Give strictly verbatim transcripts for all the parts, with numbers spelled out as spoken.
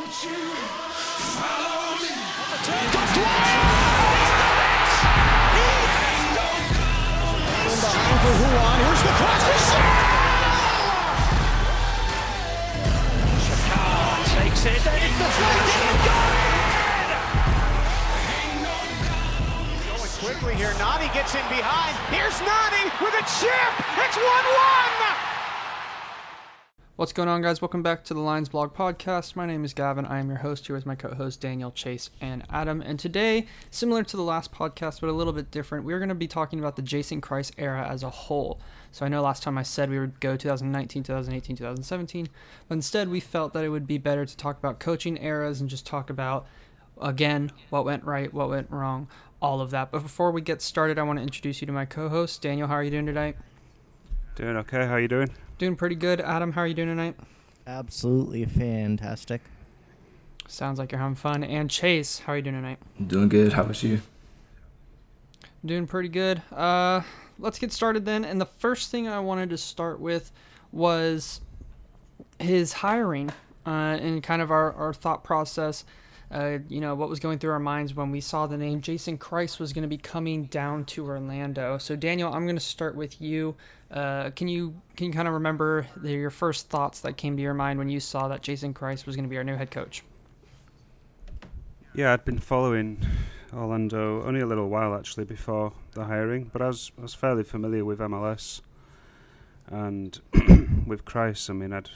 Don't you follow me? Dom Dwyer! He's done it! He has done it! From behind for Juan. Here's the cross. Kaká takes it. And it's deflected and gone! Going quickly here. Nani gets in behind. Here's Nani with a chip. It's one one! What's going on, guys? Welcome back to the Lions Blog Podcast. My name is Gavin. I am your host here with my co-hosts Daniel, Chase, and Adam. And today, similar to the last podcast, but a little bit different, we're going to be talking about the Jason Kreis era as a whole. So I know last time I said we would go two thousand nineteen, two thousand eighteen, two thousand seventeen, but instead we felt that it would be better to talk about coaching eras and just talk about, again, what went right, what went wrong, all of that. But before we get started, I want to introduce you to my co-host. Daniel, how are you doing today? Doing okay. How are you doing? Doing pretty good. Adam, how are you doing tonight? Absolutely fantastic. Sounds like you're having fun. And Chase, how are you doing tonight? Doing good. How about you? Doing pretty good. Uh, let's get started then. And the first thing I wanted to start with was his hiring uh, and kind of our, our thought process. Uh, you know, what was going through our minds when we saw the name Jason Kreis was going to be coming down to Orlando. So, Daniel, I'm going to start with you. Uh, can you can you kind of remember the, your first thoughts that came to your mind when you saw that Jason Kreis was going to be our new head coach? Yeah, I'd been following Orlando only a little while, actually, before the hiring. But I was, I was fairly familiar with M L S and with Kreis. I mean, I'd,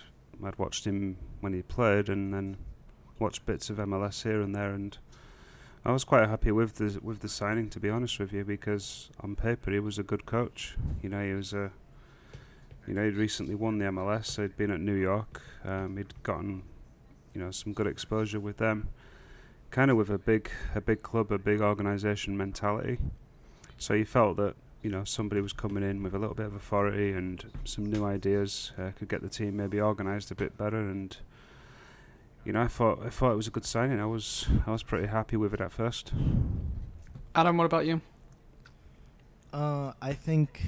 I'd watched him when he played and then watched bits of M L S here and there, and I was quite happy with the with the signing, to be honest with you, because on paper he was a good coach. You know, he was a you know he'd recently won the M L S, so he'd been at New York. Um, he'd gotten you know some good exposure with them, kind of with a big a big club, a big organisation mentality. So you felt that you know somebody was coming in with a little bit of authority and some new ideas, uh, could get the team maybe organised a bit better. And You know, I thought I thought it was a good signing. I was I was pretty happy with it at first. Adam, what about you? Uh, I think,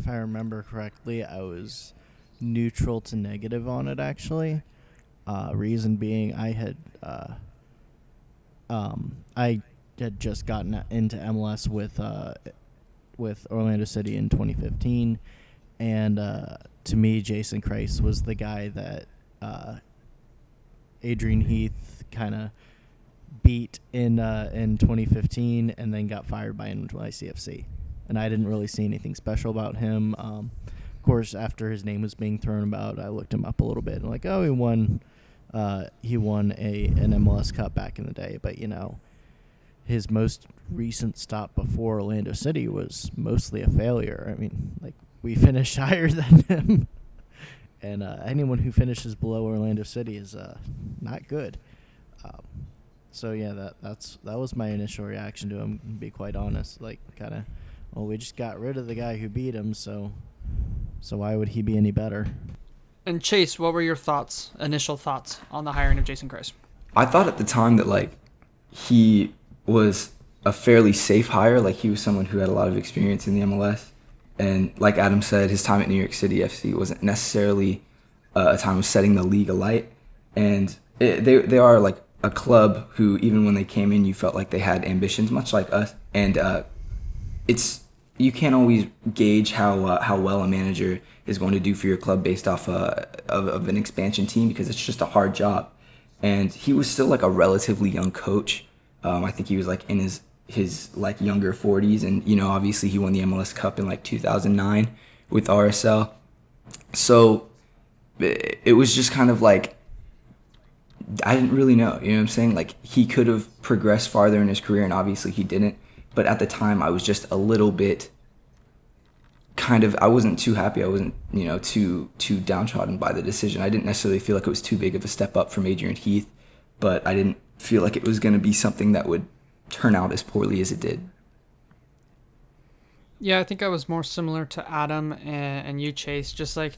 if I remember correctly, I was neutral to negative on it, actually. Uh, reason being, I had uh, um, I had just gotten into M L S with uh, with Orlando City in twenty fifteen, and uh, to me, Jason Kreis was the guy that. Uh, Adrian Heath kind of beat in uh, in twenty fifteen and then got fired by N Y C F C. And I didn't really see anything special about him. Um, of course, after his name was being thrown about, I looked him up a little bit and like, oh, he won uh, he won a an M L S Cup back in the day. But, you know, his most recent stop before Orlando City was mostly a failure. I mean, like, we finished higher than him. And uh, anyone who finishes below Orlando City is uh, not good. Um, so yeah, that that's that was my initial reaction to him. To be quite honest, like kind of, well, we just got rid of the guy who beat him, so so why would he be any better? And Chase, what were your thoughts, initial thoughts on the hiring of Jason Kreis? I thought at the time that like he was a fairly safe hire. Like he was someone who had a lot of experience in the M L S. And like Adam said, his time at New York City F C wasn't necessarily uh, a time of setting the league alight. And it, they they are like a club who, even when they came in, you felt like they had ambitions, much like us. And uh, it's you can't always gauge how uh, how well a manager is going to do for your club based off uh, of, of an expansion team, because it's just a hard job. And he was still like a relatively young coach. Um, I think he was like in his... his like younger forties, and you know obviously he won the M L S Cup in like two thousand nine with R S L, so it was just kind of like I didn't really know, you know what I'm saying, like he could have progressed farther in his career, and obviously he didn't. But at the time I was just a little bit kind of, I wasn't too happy, I wasn't you know too too downtrodden by the decision. I didn't necessarily feel like it was too big of a step up from Adrian Heath, but I didn't feel like it was going to be something that would turn out as poorly as it did. Yeah, I think I was more similar to Adam and, and you, Chase. Just like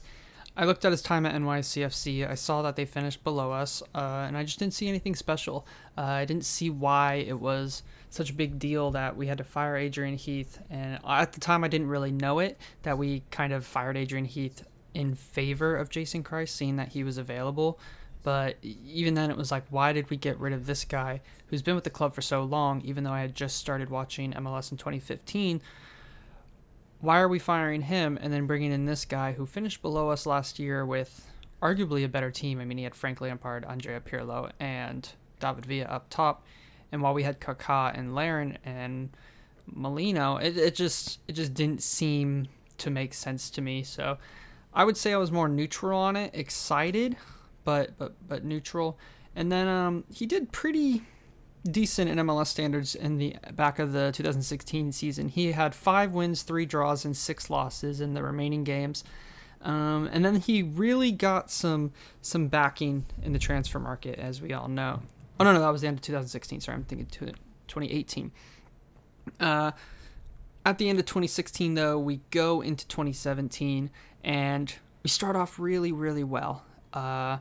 I looked at his time at N Y C F C, I saw that they finished below us, uh, and I just didn't see anything special. Uh, I didn't see why it was such a big deal that we had to fire Adrian Heath. And at the time, I didn't really know it, that we kind of fired Adrian Heath in favor of Jason Kreis, seeing that he was available. But even then, it was like, why did we get rid of this guy who's been with the club for so long, even though I had just started watching M L S in twenty fifteen? Why are we firing him and then bringing in this guy who finished below us last year with arguably a better team? I mean, he had Frank Lampard, Andrea Pirlo, and David Villa up top. And while we had Kaká and Larin and Molino, it, it just it just didn't seem to make sense to me. So I would say I was more neutral on it, excited, but but but neutral. And then um, he did pretty decent in M L S standards in the back of the two thousand sixteen season. He had five wins, three draws, and six losses in the remaining games. Um, and then he really got some some backing in the transfer market, as we all know. Oh, no, no, that was the end of two thousand sixteen. Sorry, I'm thinking twenty eighteen. Uh, at the end of twenty sixteen, though, we go into twenty seventeen, and we start off really, really well. Uh,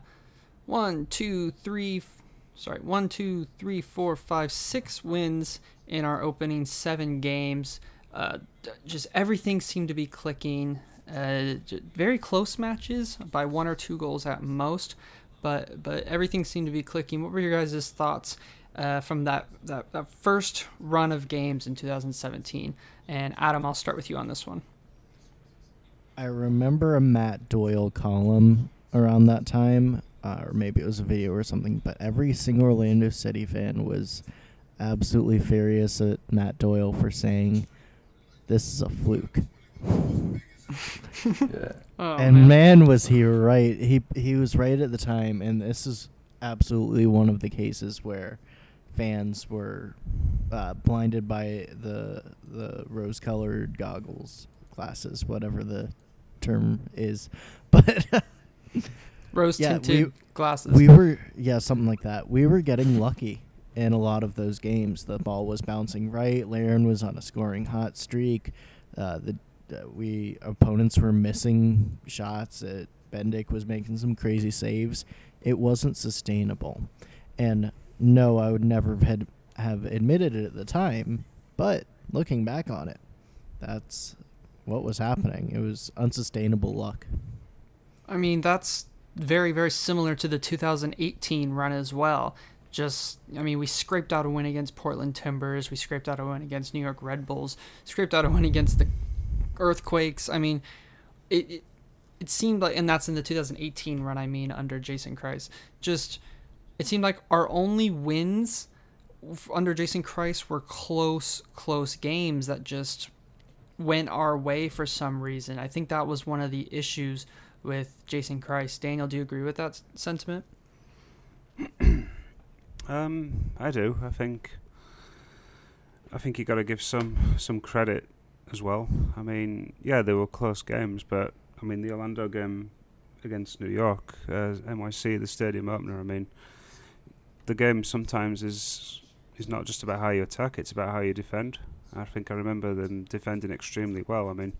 one, two, three... F- Sorry, one, two, three, four, five, six wins in our opening seven games. Uh, just everything seemed to be clicking. Uh, very close matches by one or two goals at most, but but everything seemed to be clicking. What were your guys' thoughts uh, from that, that, that first run of games in two thousand seventeen? And Adam, I'll start with you on this one. I remember a Matt Doyle column around that time. Uh, or maybe it was a video or something, but every single Orlando City fan was absolutely furious at Matt Doyle for saying, "This is a fluke." yeah. oh, and man. man, was he right. He he was right at the time, and this is absolutely one of the cases where fans were uh, blinded by the the rose-colored goggles, glasses, whatever the term is. But... Rose tinted yeah, we, glasses. We were, yeah, something like that. We were getting lucky in a lot of those games. The ball was bouncing right. Larin was on a scoring hot streak. Uh, the uh, we opponents were missing shots. It, Bendik was making some crazy saves. It wasn't sustainable. And no, I would never have, have admitted it at the time. But looking back on it, that's what was happening. It was unsustainable luck. I mean, that's very, very similar to the two thousand eighteen run as well. Just, I mean, we scraped out a win against Portland Timbers. We scraped out a win against New York Red Bulls. Scraped out a win against the Earthquakes. I mean, it it, it seemed like, and that's in the two thousand eighteen run, I mean, under Jason Kreis. Just, it seemed like our only wins under Jason Kreis were close, close games that just went our way for some reason. I think that was one of the issues with Jason Kreis. Daniel, do you agree with that sentiment? um, I do. I think I think you got to give some some credit as well. I mean, yeah, there were close games, but I mean, the Orlando game against New York, uh, N Y C, the stadium opener. I mean, the game sometimes is is not just about how you attack; it's about how you defend. I think I remember them defending extremely well. I mean,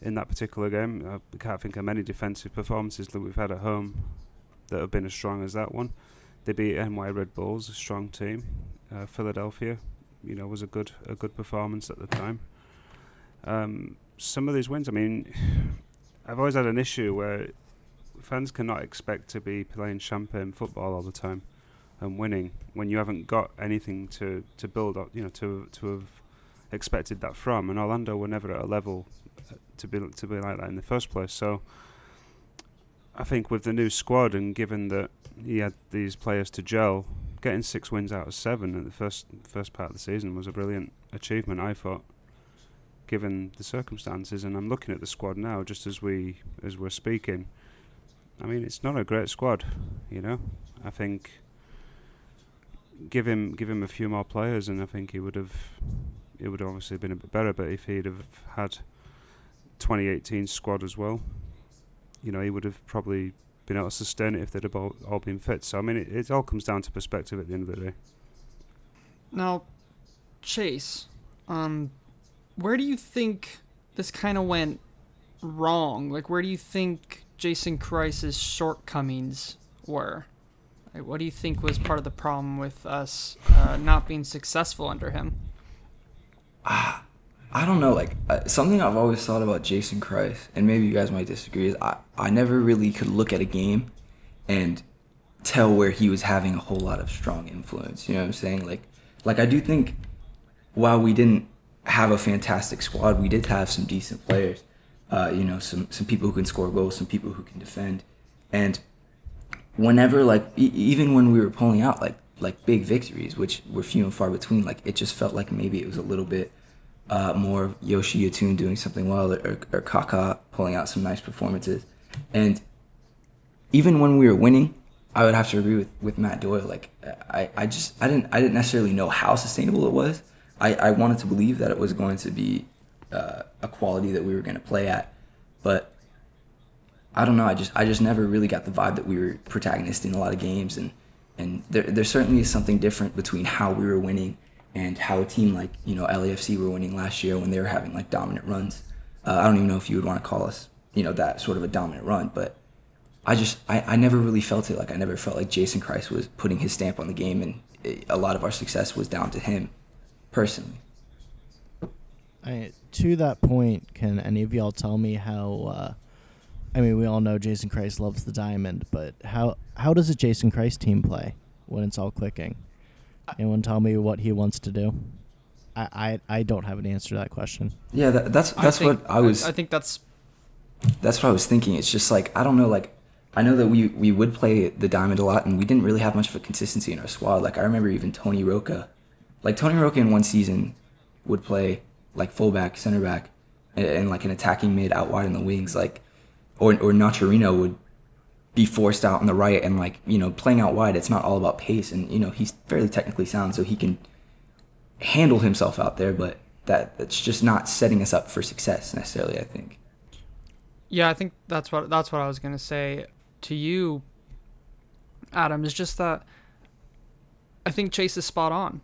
in that particular game, I can't think of many defensive performances that we've had at home that have been as strong as that one. They beat N Y Red Bulls, a strong team. Uh, Philadelphia, you know, was a good a good performance at the time. Um, some of these wins, I mean, I've always had an issue where fans cannot expect to be playing champagne football all the time and winning when you haven't got anything to, to build up, you know, to to have expected that from. And Orlando were never at a level to be to be like that in the first place. So I think with the new squad, and given that he had these players to gel, getting six wins out of seven in the first first part of the season was a brilliant achievement, I thought, given the circumstances. And I'm looking at the squad now, just as we as we're speaking. I mean, it's not a great squad, you know. I think give him give him a few more players, and I think he would have it would have obviously been a bit better. But if he'd have had twenty eighteen squad as well, you know, he would have probably been able to sustain it if they'd have all, all been fit. So I mean, it, it all comes down to perspective at the end of the day. Now, Chase, um, where do you think this kind of went wrong? Like, where do you think Jason Kreis's shortcomings were? Like, what do you think was part of the problem with us uh, not being successful under him? Ah. I don't know, like, uh, something I've always thought about Jason Kreis, and maybe you guys might disagree, is I, I never really could look at a game and tell where he was having a whole lot of strong influence. You know what I'm saying? Like, like I do think while we didn't have a fantastic squad, we did have some decent players. Uh, you know, some some people who can score goals, some people who can defend, and whenever like e- even when we were pulling out like like big victories, which were few and far between, like it just felt like maybe it was a little bit uh, more Yoshi Yotún doing something well, or, or Kaká pulling out some nice performances. And even when we were winning, I would have to agree with, with Matt Doyle. Like I, I just I didn't I didn't necessarily know how sustainable it was. I, I wanted to believe that it was going to be uh, a quality that we were going to play at, but I don't know. I just I just never really got the vibe that we were protagonists in a lot of games, and and there there certainly is something different between how we were winning and how a team like, you know, L A F C were winning last year when they were having like dominant runs. Uh, I don't even know if you would want to call us, you know, that sort of a dominant run, but I just I, I never really felt it. Like I never felt like Jason Kreis was putting his stamp on the game, and it, a lot of our success was down to him. Personally. I mean, to that point, can any of y'all tell me how, uh, I mean, we all know Jason Kreis loves the diamond, but how how does a Jason Kreis team play when it's all clicking? Anyone tell me what he wants to do? I, I, I don't have an answer to that question. Yeah, that, that's that's I think, what I was... I, I think that's... That's what I was thinking. It's just like, I don't know, like, I know that we, we would play the diamond a lot, and we didn't really have much of a consistency in our squad. Like, I remember even Tony Rocha... Like, Tony Rocha in one season would play, like, fullback, center back, and, and, like, an attacking mid out wide in the wings, like, or or Nocherino would be forced out on the right, and, like, you know, playing out wide, it's not all about pace, and, you know, he's fairly technically sound, so he can handle himself out there, but that that's just not setting us up for success, necessarily, I think. Yeah, I think that's what that's what I was going to say to you, Adam, is just that I think Chase is spot on.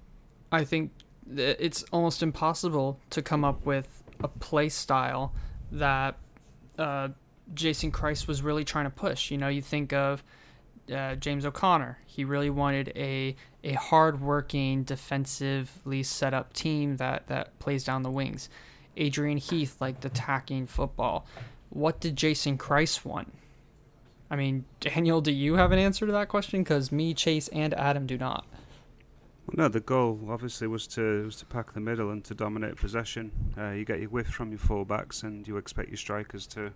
I think it's almost impossible to come up with a play style that uh, Jason Kreis was really trying to push. You know, you think of uh, James O'Connor. He really wanted a a hard-working, defensively set-up team that, that plays down the wings. Adrian Heath liked attacking football. What did Jason Kreis want? I mean, Daniel, do you have an answer to that question? Because me, Chase, and Adam do not. No, the goal obviously was to was to pack the middle and to dominate possession. Uh, you get your width from your fullbacks, and you expect your strikers to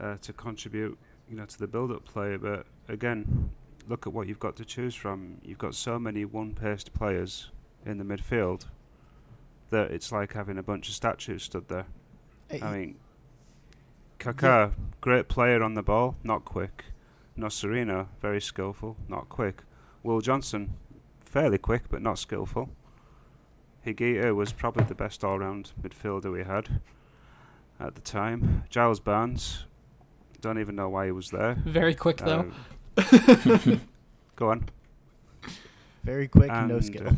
uh, to contribute, you know, to the build-up play. But again, look at what you've got to choose from. You've got so many one-paced players in the midfield that it's like having a bunch of statues stood there. Hey. I mean, Kaká, yeah. Great player on the ball, not quick. Nocerino, very skillful, not quick. Will Johnson. Fairly quick, but not skillful. Higuita was probably the best all-round midfielder we had at the time. Giles Barnes, don't even know why he was there. Very quick, uh, though. Go on. Very quick, and, no skill. Uh,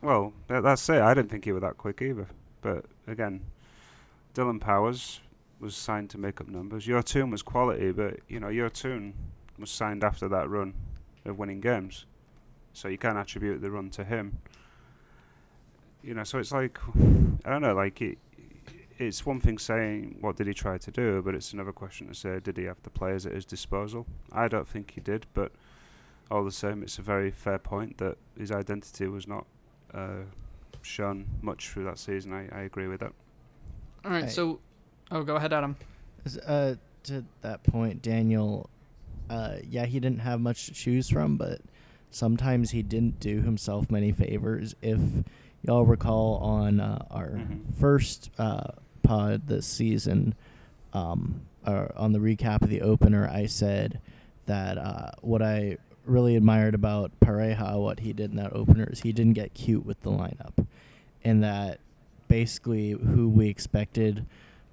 well, th- that's it. I didn't think he was that quick either. But again, Dylan Powers was signed to make up numbers. Yotún was quality, but you know, Yotún was signed after that run of winning games. So you can't attribute the run to him. You know, so it's like, I don't know, like, it, it's one thing saying, what did he try to do? But it's another question to say, did he have the players at his disposal? I don't think he did, but all the same, it's a very fair point that his identity was not uh, shown much through that season. I, I agree with that. All right, hey. so, oh, go ahead, Adam. Uh, to that point, Daniel, uh, yeah, he didn't have much to choose from, but... Sometimes he didn't do himself many favors. If y'all recall on uh, our mm-hmm. first uh, pod this season, um, uh, on the recap of the opener, I said that uh, what I really admired about Pareja, what he did in that opener, is he didn't get cute with the lineup. And that basically who we expected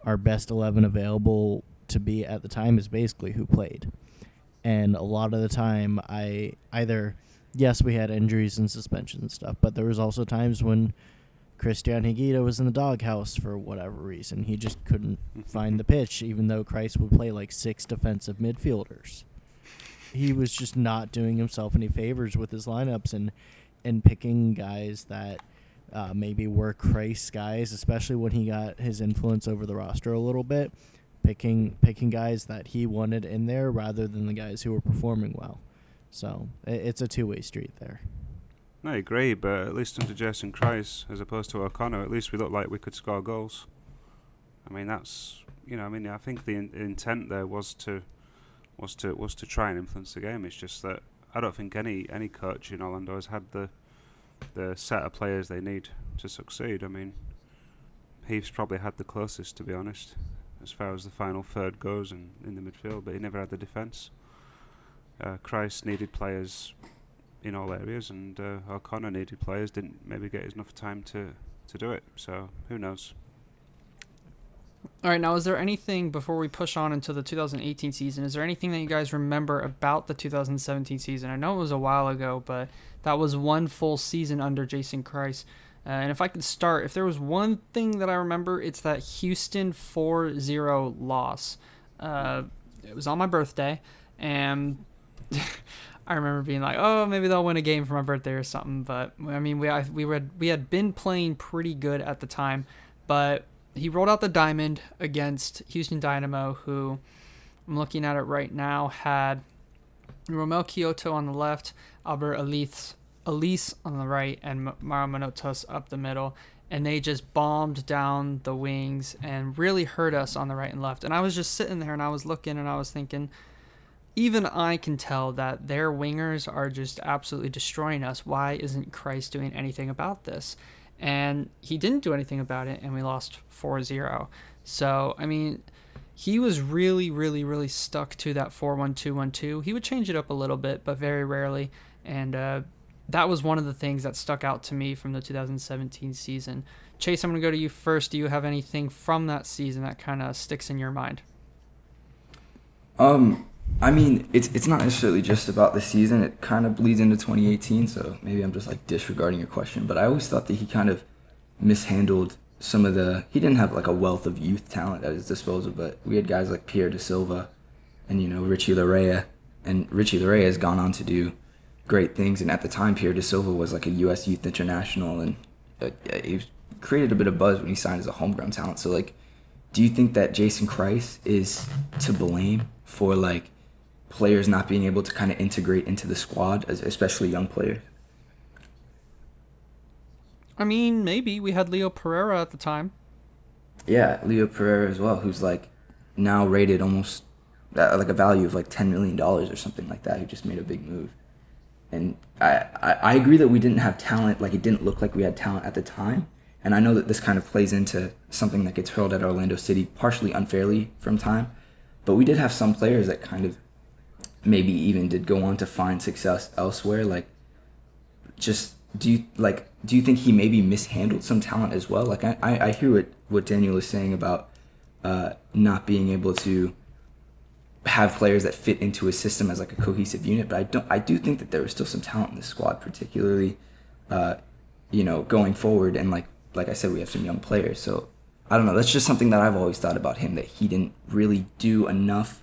our best eleven available to be at the time is basically who played. And a lot of the time, I either... Yes, we had injuries and suspensions and stuff, but there was also times when Christian Higuita was in the doghouse for whatever reason. He just couldn't find the pitch, even though Kreis would play like six defensive midfielders. He was just not doing himself any favors with his lineups and, and picking guys that uh, maybe were Kreis guys, especially when he got his influence over the roster a little bit, picking picking guys that he wanted in there rather than the guys who were performing well. So it's a two-way street there. I agree, but at least under Jason Kreis, as opposed to O'Connor, at least we looked like we could score goals. I mean, that's, you know, I mean, I think the in- intent there was to was to was to try and influence the game. It's just that I don't think any any coach in Orlando has had the the set of players they need to succeed. I mean, Heath's probably had the closest, to be honest, as far as the final third goes and in the midfield, but he never had the defence. Uh, Kreis needed players in all areas, and uh, O'Connor needed players, didn't maybe get enough time to, to do it. So who knows? All right, now is there anything, before we push on into the two thousand eighteen season, is there anything that you guys remember about the two thousand seventeen season? I know it was a while ago, but that was one full season under Jason Kreis. Uh, and if I could start, if there was one thing that I remember, it's that Houston four zero loss. Uh, it was on my birthday, and I remember being like, oh, maybe they'll win a game for my birthday or something. But, I mean, we I, we, had, we had been playing pretty good at the time, but he rolled out the diamond against Houston Dynamo, who, I'm looking at it right now, had Romel Kyoto on the left, Albert Elise, Elise on the right, and Mauro Manotas up the middle. And they just bombed down the wings and really hurt us on the right and left. And I was just sitting there, and I was looking, and I was thinking, even I can tell that their wingers are just absolutely destroying us. Why isn't Kreis doing anything about this? And he didn't do anything about it, and we lost four zero. So, I mean, he was really, really, really stuck to that four one two one two. He would change it up a little bit, but very rarely. And uh, that was one of the things that stuck out to me from the two thousand seventeen season. Chase, I'm going to go to you first. Do you have anything from that season that kind of sticks in your mind? Um, I mean, it's it's not necessarily just about the season. It kind of bleeds into twenty eighteen, so maybe I'm just like disregarding your question. But I always thought that he kind of mishandled some of the. He didn't have like a wealth of youth talent at his disposal, but we had guys like Pierre da Silva, and you know Richie Laryea, and Richie Laryea has gone on to do great things. And at the time, Pierre da Silva was like a U S Youth International, and uh, he created a bit of buzz when he signed as a homegrown talent. So like, do you think that Jason Kreis is to blame for like players not being able to kind of integrate into the squad, especially young players? I mean, maybe. We had Leo Pereira at the time. Yeah, Leo Pereira as well, who's like now rated almost uh, like a value of like ten million dollars or something like that, who just made a big move. And I, I, I agree that we didn't have talent, like it didn't look like we had talent at the time. And I know that this kind of plays into something that gets hurled at Orlando City, partially unfairly from time. But we did have some players that kind of maybe even did go on to find success elsewhere. Like, just do you like do you think he maybe mishandled some talent as well? Like, I, I hear what, what Daniel is saying about uh, not being able to have players that fit into a system as like a cohesive unit. But I don't I do think that there was still some talent in the squad, particularly uh, you know going forward. And like like I said, we have some young players. So I don't know. That's just something that I've always thought about him, that he didn't really do enough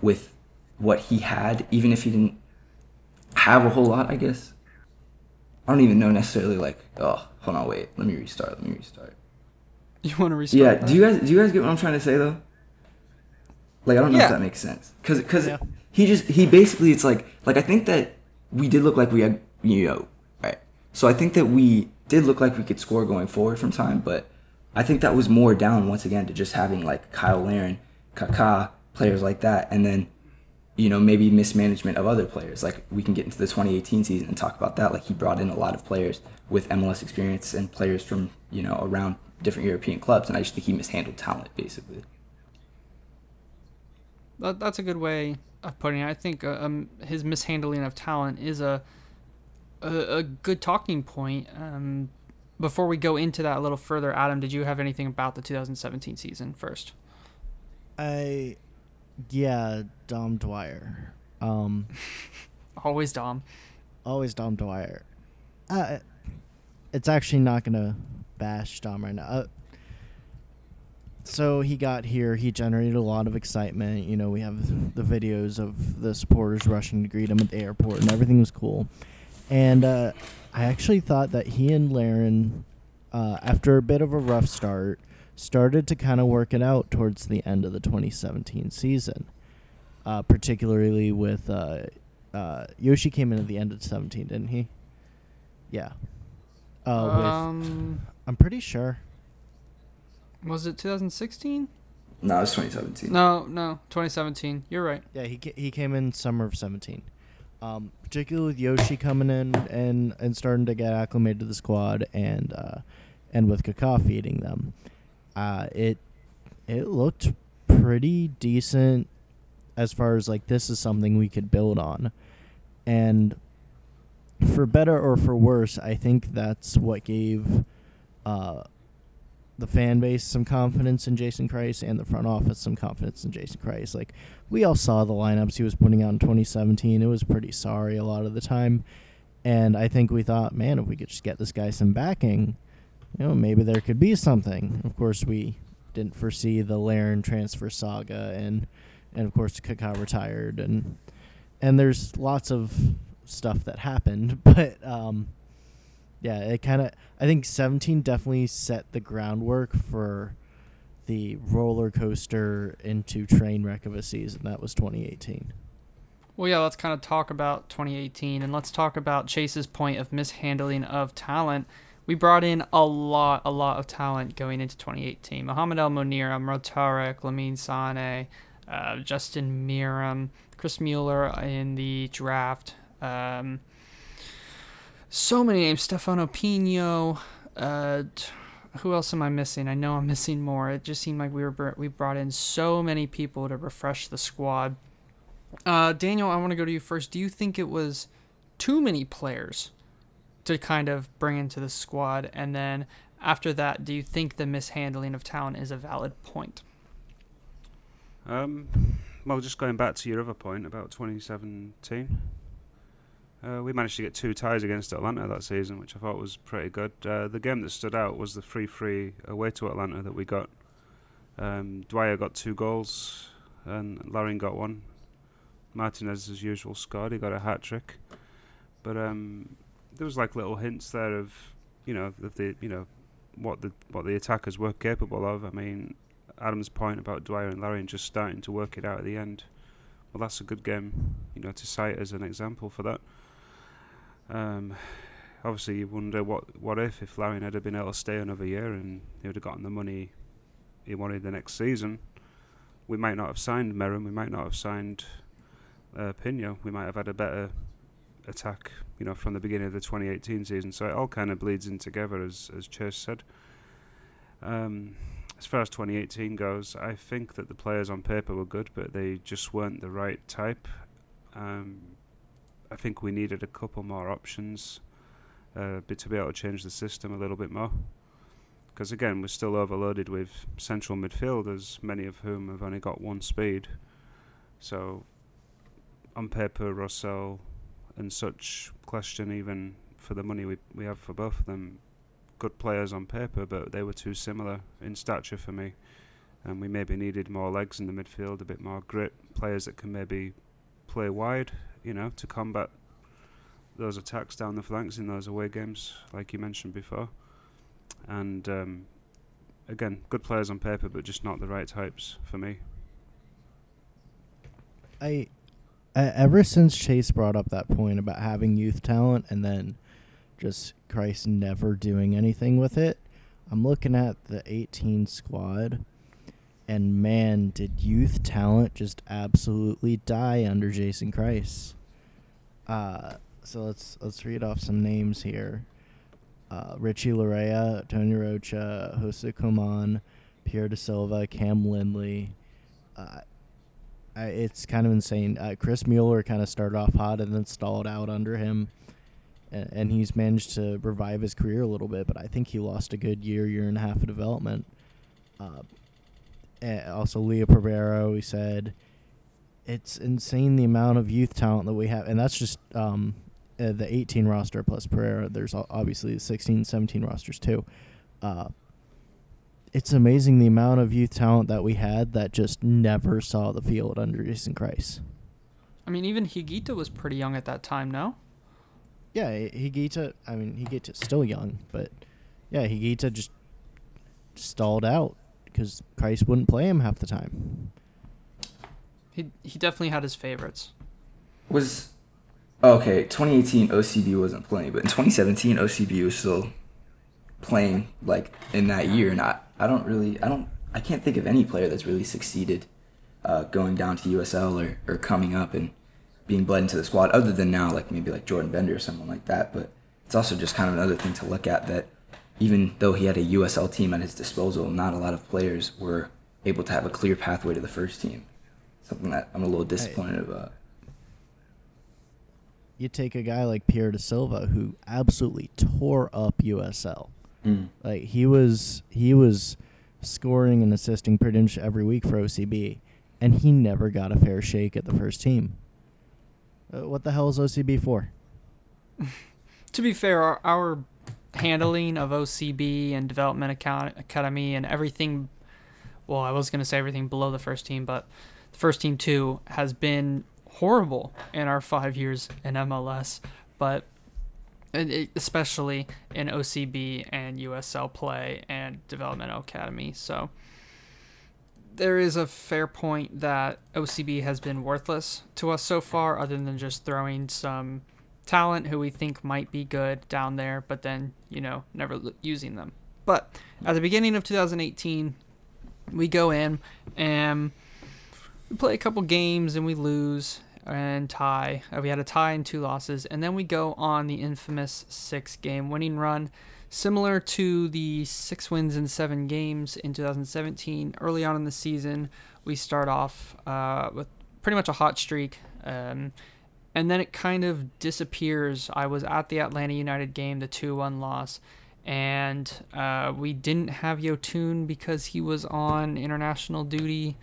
with what he had, even if he didn't have a whole lot, I guess. I don't even know necessarily, like, oh, hold on, wait, let me restart, let me restart. You want to restart? Yeah, that? do you guys do you guys get what I'm trying to say, though? Like, I don't know yeah. if that makes sense. Because cause yeah. he just, he basically, it's like, like, I think that we did look like we had, you know, right? So I think that we did look like we could score going forward from time, but I think that was more down, once again, to just having, like, Cyle Larin, Kaká, players like that, and then you know, maybe mismanagement of other players. Like, we can get into the twenty eighteen season and talk about that. Like, he brought in a lot of players with M L S experience and players from, you know, around different European clubs, and I just think he mishandled talent, basically. That's a good way of putting it. I think um, his mishandling of talent is a a, a good talking point. Um, before we go into that a little further, Adam, did you have anything about the two thousand seventeen season first? I... Yeah, Dom Dwyer. Um, always Dom. Always Dom Dwyer. Uh, it's actually not going to bash Dom right now. Uh, so he got here. He generated a lot of excitement. You know, we have the videos of the supporters rushing to greet him at the airport, and everything was cool. And uh, I actually thought that he and Larin, uh, after a bit of a rough start, started to kind of work it out towards the end of the twenty seventeen season, uh, particularly with uh, uh, Yoshi came in at the end of seventeen, didn't he? Yeah. Uh, with, um, I'm pretty sure. Was it twenty sixteen? No, it was twenty seventeen. No, no, twenty seventeen. You're right. Yeah, he ca- he came in summer of seventeen. Um, particularly with Yoshi coming in and, and starting to get acclimated to the squad, and uh, and with Kaká feeding them, uh, it it looked pretty decent as far as like this is something we could build on, and for better or for worse, I think that's what gave uh, the fan base some confidence in Jason Kreis and the front office some confidence in Jason Kreis. Like, we all saw the lineups he was putting out in twenty seventeen. It was pretty sorry a lot of the time. And I think we thought, man, if we could just get this guy some backing, you know, maybe there could be something. Of course, we didn't foresee the Larin transfer saga, and, and of course, Kaká retired. And, and there's lots of stuff that happened, but um yeah it kind of I think seventeen definitely set the groundwork for the roller coaster into train wreck of a season that was twenty eighteen. Well, yeah, let's kind of talk about twenty eighteen, and let's talk about Chase's point of mishandling of talent. We brought in a lot a lot of talent going into twenty eighteen. Mohamed El Mounira, Murtarek, Lamine Sané, uh, Justin Meram, Chris Mueller in the draft. Um, so many names, Stefano Pinho, uh, who else am I missing? I know I'm missing more. It just seemed like we were, we brought in so many people to refresh the squad. Uh, Daniel, I want to go to you first. Do you think it was too many players to kind of bring into the squad? And then after that, do you think the mishandling of talent is a valid point? Um, well, just going back to your other point about twenty seventeen, Uh, we managed to get two ties against Atlanta that season, which I thought was pretty good. Uh, the game that stood out was the three three away to Atlanta that we got. Um, Dwyer got two goals, and Larin got one. Martinez, as usual, scored. He got a hat-trick. But um, there was like little hints there of, you know, of the, you know, what the what the attackers were capable of. I mean, Adam's point about Dwyer and Larin just starting to work it out at the end. Well, that's a good game, you know, to cite as an example for that. Um, obviously, you wonder what, what if if Larin had been able to stay another year and he would have gotten the money he wanted the next season. We might not have signed Meram, we might not have signed uh, Pinho, we might have had a better attack, you know, from the beginning of the twenty eighteen season. So it all kind of bleeds in together, as as Chase said. Um, as far as twenty eighteen goes, I think that the players on paper were good, but they just weren't the right type. Um, I think we needed a couple more options uh, to be able to change the system a little bit more. Because again, we're still overloaded with central midfielders, many of whom have only got one speed. So, on paper, Rosell and such question, even for the money we we have for both of them, good players on paper, but they were too similar in stature for me. And we maybe needed more legs in the midfield, a bit more grit, players that can maybe play wide, you know, to combat those attacks down the flanks in those away games, like you mentioned before. And, um, again, good players on paper, but just not the right types for me. I, I ever since Chase brought up that point about having youth talent and then just Kreis never doing anything with it, I'm looking at the eighteen squad, and man, did youth talent just absolutely die under Jason Kreis. Uh, so let's let's read off some names here. Uh, Richie Laryea, Tony Rocha, Jose Coman, Pierre da Silva, Cam Lindley. Uh, I, it's kind of insane. Uh, Chris Mueller kind of started off hot and then stalled out under him, and, and he's managed to revive his career a little bit, but I think he lost a good year, year and a half of development. Uh Uh, also, Leo Pereira, we said, it's insane the amount of youth talent that we have. And that's just um, uh, the eighteen roster plus Pereira. There's obviously the sixteen, seventeen rosters too. Uh, it's amazing the amount of youth talent that we had that just never saw the field under Jason Kreis. I mean, even Higuita was pretty young at that time, no? Yeah, Higuita, I mean, Higuita's still young, but yeah, Higuita just stalled out because Kreis wouldn't play him half the time. He he definitely had his favorites. Was Okay, twenty eighteen O C B wasn't playing, but in twenty seventeen O C B was still playing like in that year, and I, I don't really I don't I can't think of any player that's really succeeded uh, going down to U S L or, or coming up and being bled into the squad, other than now like maybe like Jordan Bender or someone like that. But it's also just kind of another thing to look at that even though he had a U S L team at his disposal, not a lot of players were able to have a clear pathway to the first team. Something that I'm a little disappointed right. about. You take a guy like Pierre da Silva, who absolutely tore up U S L. Mm. Like he was, he was scoring and assisting pretty much every week for O C B, and he never got a fair shake at the first team. Uh, what the hell is O C B for? To be fair, our, our handling of O C B and development account, academy and everything. Well, I was going to say everything below the first team, but the first team too has been horrible in our five years in M L S, but especially in O C B and U S L play and developmental academy. So there is a fair point that O C B has been worthless to us so far, other than just throwing some talent who we think might be good down there, but then, you know, never using them. But at the beginning of two thousand eighteen, we go in and we play a couple games and we lose and tie. We had a tie and two losses. And then we go on the infamous six-game winning run, similar to the six wins in seven games in two thousand seventeen. Early on in the season, we start off uh, with pretty much a hot streak. Um, and then it kind of disappears. I was at the Atlanta United game, the two one loss. And uh, we didn't have Yotún because he was on international duty,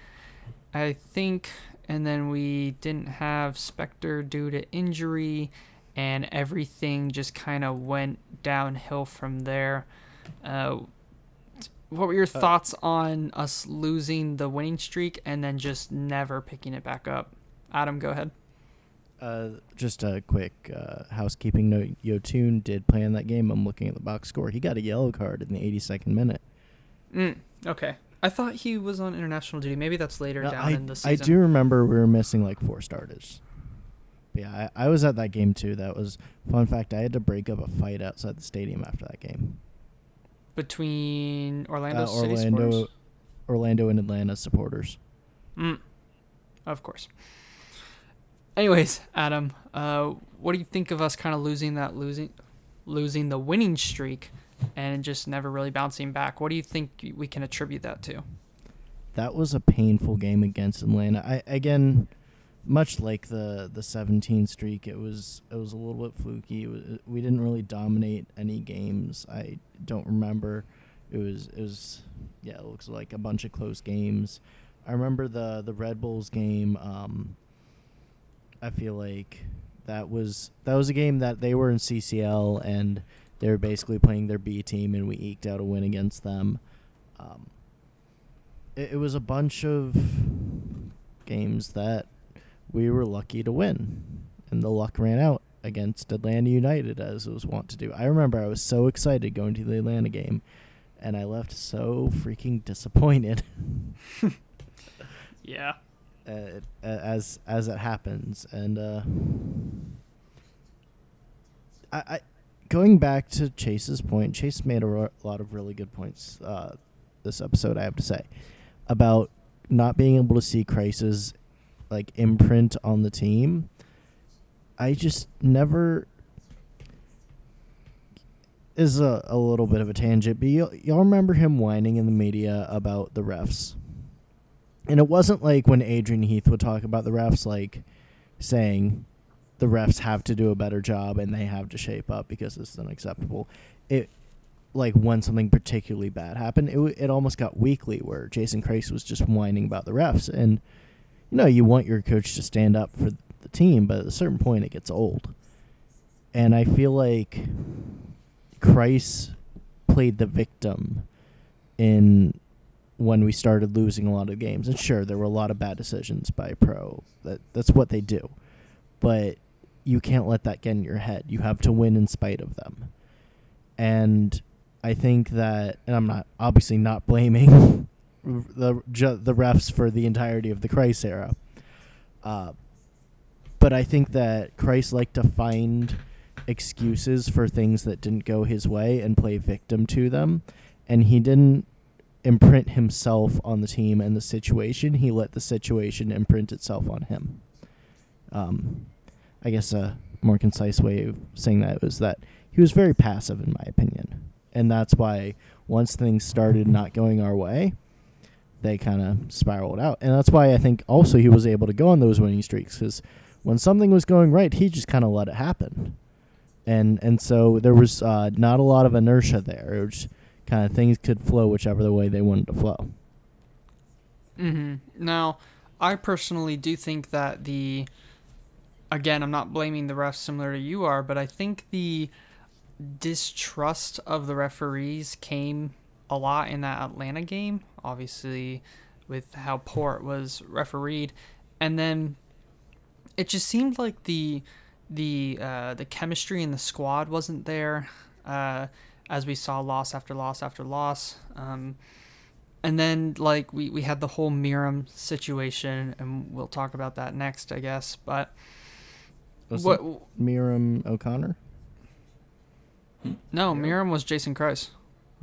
I think, and then we didn't have Spectre due to injury, and everything just kind of went downhill from there. Uh, what were your uh, thoughts on us losing the winning streak and then just never picking it back up? Adam, go ahead. Uh, just a quick uh, housekeeping note. Yotún did play in that game. I'm looking at the box score. He got a yellow card in the eighty-second minute. Mm, okay. I thought he was on international duty. Maybe that's later no, down I, in the season. I do remember we were missing like four starters. But yeah, I, I was at that game too. That was fun fact. I had to break up a fight outside the stadium after that game. Between Orlando uh, City Orlando, supporters? Orlando and Atlanta supporters. Mm, of course. Anyways, Adam, uh, what do you think of us kind of losing that losing, losing the winning streak? And just never really bouncing back. What do you think we can attribute that to? That was a painful game against Atlanta. I again, much like the the seventeen streak, it was it was a little bit fluky. Was, we didn't really dominate any games. I don't remember. It was it was yeah. It looks like a bunch of close games. I remember the the Red Bulls game. Um, I feel like that was that was a game that they were in C C L and. They were basically playing their B team, and we eked out a win against them. Um, it, it was a bunch of games that we were lucky to win, and the luck ran out against Atlanta United, as it was wont to do. I remember I was so excited going to the Atlanta game, and I left so freaking disappointed. Yeah. Uh, as as it happens. And uh, I... I Going back to Chase's point, Chase made a ro- lot of really good points uh, this episode, I have to say, about not being able to see Kreis's like imprint on the team. I just never is a, a little bit of a tangent, but y'all, y'all remember him whining in the media about the refs. And it wasn't like when Adrian Heath would talk about the refs, like saying the refs have to do a better job and they have to shape up because this is unacceptable. It, like, when something particularly bad happened, it w- it almost got weekly where Jason Kreis was just whining about the refs. And, you know, you want your coach to stand up for the team, but at a certain point it gets old. And I feel like Kreis played the victim in when we started losing a lot of games. And sure, there were a lot of bad decisions by pro. That That's what they do. But you can't let that get in your head. You have to win in spite of them. And I think that, and I'm not obviously not blaming the ju- the refs for the entirety of the Kreis era. Uh, But I think that Kreis liked to find excuses for things that didn't go his way and play victim to them. And he didn't imprint himself on the team and the situation. He let the situation imprint itself on him. Um, I guess a more concise way of saying that was that he was very passive, in my opinion. And that's why once things started not going our way, they kind of spiraled out. And that's why I think also he was able to go on those winning streaks, because when something was going right, he just kind of let it happen. And and so there was uh, not a lot of inertia there. It was kind of things could flow whichever the way they wanted to flow. Mm-hmm. Now, I personally do think that the... Again, I'm not blaming the refs similar to you are, but I think the distrust of the referees came a lot in that Atlanta game, obviously, with how poor it was refereed. And then it just seemed like the the uh, the chemistry in the squad wasn't there, uh, as we saw loss after loss after loss. Um, and then, like, we, we had the whole Meram situation, and we'll talk about that next, I guess. But was what, Meram O'Connor? No, Meram? Meram was Jason Kreis.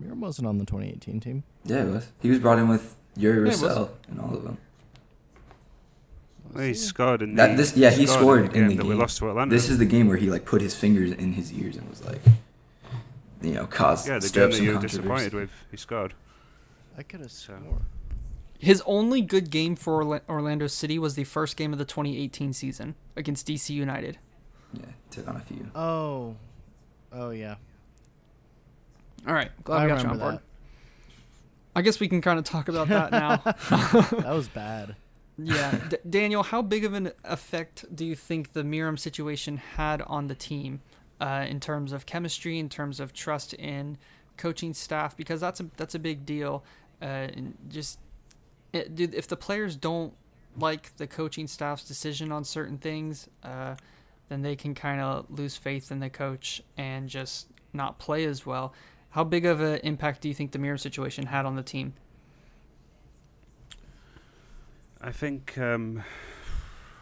Meram wasn't on the twenty eighteen team. Yeah, he was. He was brought in with Yuri Rosell and all of them. Well, he scored in the that, this, Yeah, he scored, scored in the game, in the game that we lost to Atlanta. This is the game where he like put his fingers in his ears and was like, you know, caused yeah, the game that you were disappointed with. He scored. I could have scored. His only good game for Orlando City was the first game of the twenty eighteen season against D C United. Yeah, took on a few. Oh, oh yeah. All right, glad I we got you on board. That. I guess we can kind of talk about that now. That was bad. Yeah, D- Daniel, how big of an effect do you think the Meram situation had on the team, uh, in terms of chemistry, in terms of trust in coaching staff? Because that's a that's a big deal. Uh, and just it, dude, if the players don't like the coaching staff's decision on certain things, uh, then they can kind of lose faith in the coach and just not play as well. How big of an impact do you think the Meram situation had on the team? I think, um,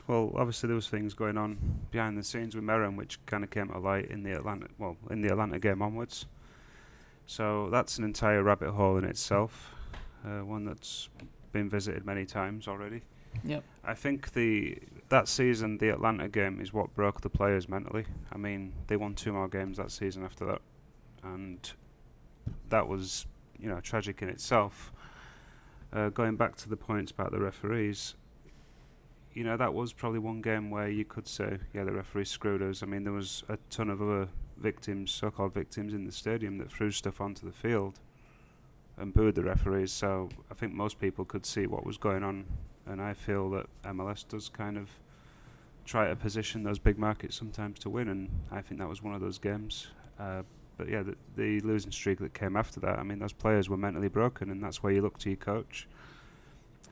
well, obviously there was things going on behind the scenes with Meram, which kind of came to light in the Atlanta, well, in the Atlanta game onwards. So that's an entire rabbit hole in itself, uh, one that's been visited many times already. Yep. I think the that season, the Atlanta game, is what broke the players mentally. I mean, they won two more games that season after that, and that was, you know, tragic in itself. Uh, going back to the points about the referees, you know, that was probably one game where you could say, yeah, the referee screwed us. I mean, there was a ton of other victims, so-called victims in the stadium that threw stuff onto the field and booed the referees. So I think most people could see what was going on. And I feel that M L S does kind of try to position those big markets sometimes to win. And I think that was one of those games. Uh, But yeah, the, the losing streak that came after that, I mean, those players were mentally broken, and that's where you look to your coach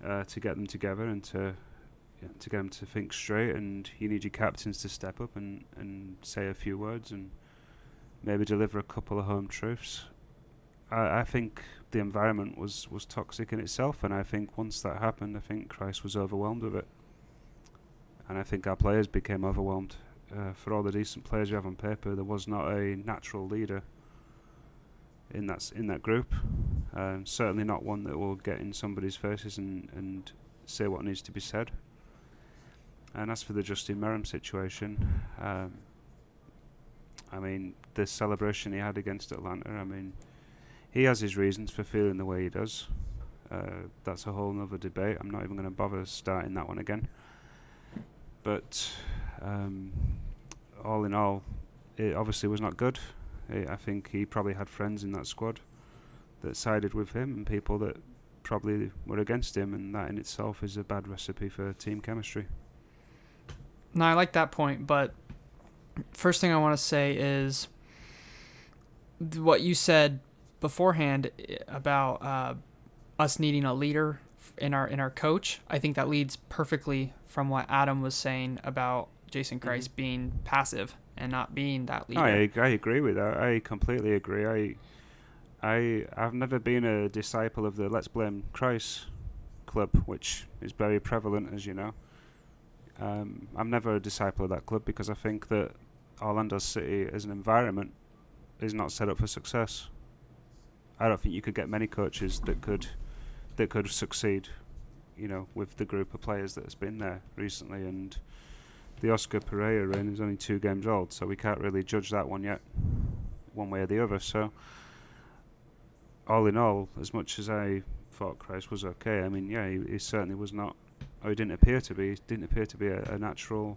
uh, to get them together and to yeah, to get them to think straight. And you need your captains to step up and, and say a few words and maybe deliver a couple of home truths. I, I think the environment was, was toxic in itself, and I think once that happened, I think Kreis was overwhelmed with it. And I think our players became overwhelmed. Uh, for all the decent players you have on paper, there was not a natural leader in that in that group. Um, certainly not one that will get in somebody's faces and, and say what needs to be said. And as for the Justin Meram situation, um, I mean, the celebration he had against Atlanta, I mean, he has his reasons for feeling the way he does. Uh, that's a whole other debate. I'm not even going to bother starting that one again. But... Um, all in all, it obviously was not good. It, I think he probably had friends in that squad that sided with him and people that probably were against him, and that in itself is a bad recipe for team chemistry. No, I like that point, but first thing I want to say is th- what you said beforehand about uh, us needing a leader f- in our in our coach. I think that leads perfectly from what Adam was saying about Jason Kreis mm-hmm. being passive and not being that leader. I, I agree with that. I completely agree. I, I, I've never been a disciple of the Let's Blame Kreis club, which is very prevalent, as you know. Um, I'm never a disciple of that club because I think that Orlando City as an environment is not set up for success. I don't think you could get many coaches that could that could succeed, you know, with the group of players that has been there recently. And the Oscar Pareja reign is only two games old, so we can't really judge that one yet, one way or the other. So, all in all, as much as I thought Kreis was okay, I mean, yeah, he, he certainly was not, or he didn't appear to be, he didn't appear to be a, a natural